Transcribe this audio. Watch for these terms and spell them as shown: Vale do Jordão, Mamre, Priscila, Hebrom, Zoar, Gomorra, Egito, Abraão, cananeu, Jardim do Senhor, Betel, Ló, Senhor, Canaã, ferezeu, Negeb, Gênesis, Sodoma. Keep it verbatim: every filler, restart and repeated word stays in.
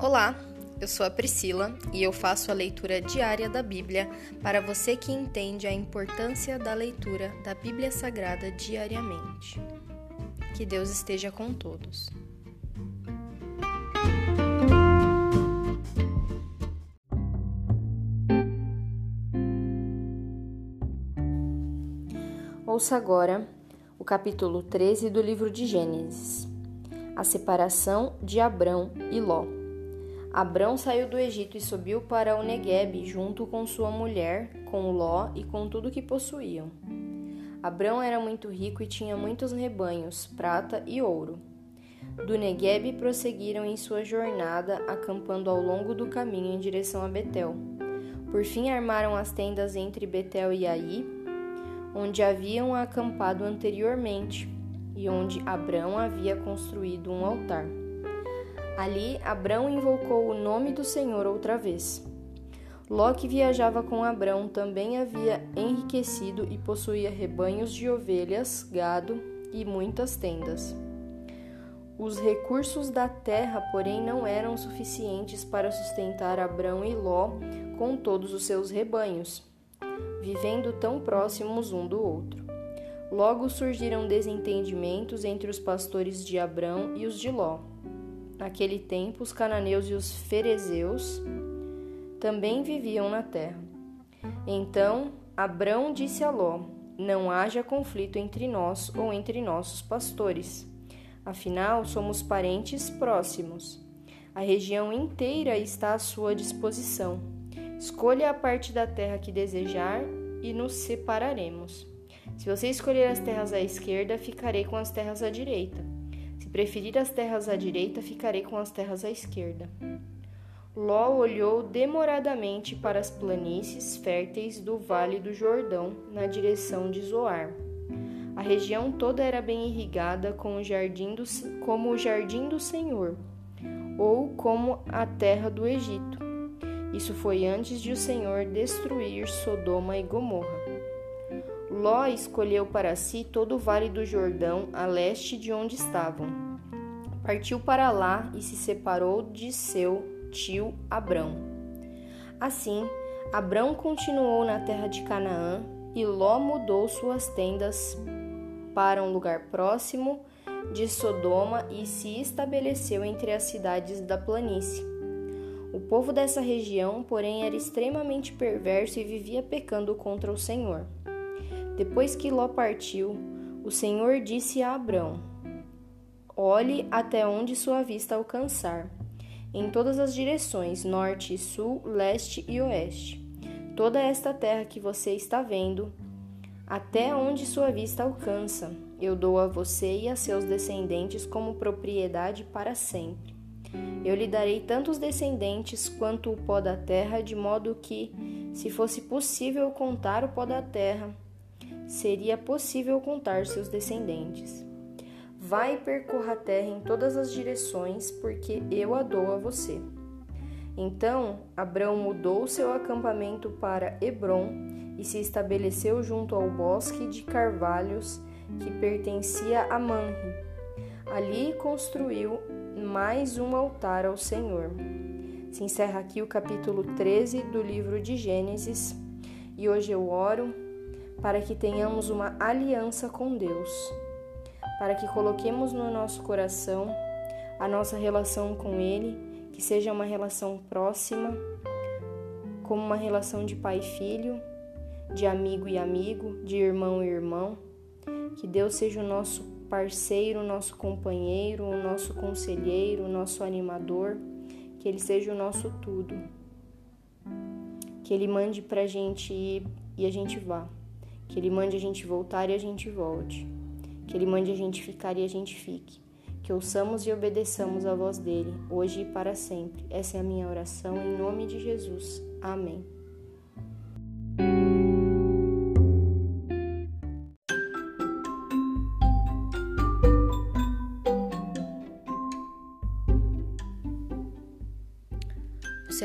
Olá, eu sou a Priscila e eu faço a leitura diária da Bíblia para você que entende a importância da leitura da Bíblia Sagrada diariamente. Que Deus esteja com todos. Ouça agora o capítulo treze do livro de Gênesis, a separação de Abrão e Ló. Abrão saiu do Egito e subiu para o Negeb, junto com sua mulher, com Ló e com tudo que possuíam. Abrão era muito rico e tinha muitos rebanhos, prata e ouro. Do Negeb prosseguiram em sua jornada, acampando ao longo do caminho em direção a Betel. Por fim armaram as tendas entre Betel e Ai, onde haviam acampado anteriormente, e onde Abrão havia construído um altar. Ali, Abrão invocou o nome do Senhor outra vez. Ló, que viajava com Abrão, também havia enriquecido e possuía rebanhos de ovelhas, gado e muitas tendas. Os recursos da terra, porém, não eram suficientes para sustentar Abrão e Ló com todos os seus rebanhos, vivendo tão próximos um do outro. Logo surgiram desentendimentos entre os pastores de Abrão e os de Ló. Naquele tempo, os cananeus e os ferezeus também viviam na terra. Então, Abrão disse a Ló: não haja conflito entre nós ou entre nossos pastores. Afinal, somos parentes próximos. A região inteira está à sua disposição. Escolha a parte da terra que desejar e nos separaremos. Se você escolher as terras à esquerda, ficarei com as terras à direita. Se preferir as terras à direita, ficarei com as terras à esquerda. Ló olhou demoradamente para as planícies férteis do Vale do Jordão, na direção de Zoar. A região toda era bem irrigada com o jardim do, como o Jardim do Senhor, ou como a terra do Egito. Isso foi antes de o Senhor destruir Sodoma e Gomorra. Ló escolheu para si todo o Vale do Jordão, a leste de onde estavam. Partiu para lá e se separou de seu tio Abrão. Assim, Abrão continuou na terra de Canaã e Ló mudou suas tendas para um lugar próximo de Sodoma e se estabeleceu entre as cidades da planície. O povo dessa região, porém, era extremamente perverso e vivia pecando contra o Senhor. Depois que Ló partiu, o Senhor disse a Abrão: olhe até onde sua vista alcançar, em todas as direções, norte, sul, leste e oeste. Toda esta terra que você está vendo, até onde sua vista alcança, eu dou a você e a seus descendentes como propriedade para sempre. Eu lhe darei tantos descendentes quanto o pó da terra, de modo que, se fosse possível contar o pó da terra, seria possível contar seus descendentes. Vai e percorra a terra em todas as direções, porque eu a dou a você. Então, Abrão mudou seu acampamento para Hebrom e se estabeleceu junto ao bosque de carvalhos que pertencia a Mamre. Ali construiu mais um altar ao Senhor. Se encerra aqui o capítulo treze do livro de Gênesis, e hoje eu oro para que tenhamos uma aliança com Deus, para que coloquemos no nosso coração a nossa relação com Ele, que seja uma relação próxima, como uma relação de pai e filho, de amigo e amigo, de irmão e irmão. Que Deus seja o nosso parceiro, o nosso companheiro, o nosso conselheiro, o nosso animador, que Ele seja o nosso tudo. Que Ele mande pra gente ir e a gente vá. Que Ele mande a gente voltar e a gente volte. Que Ele mande a gente ficar e a gente fique. Que ouçamos e obedeçamos a voz dEle, hoje e para sempre. Essa é a minha oração, em nome de Jesus. Amém. Você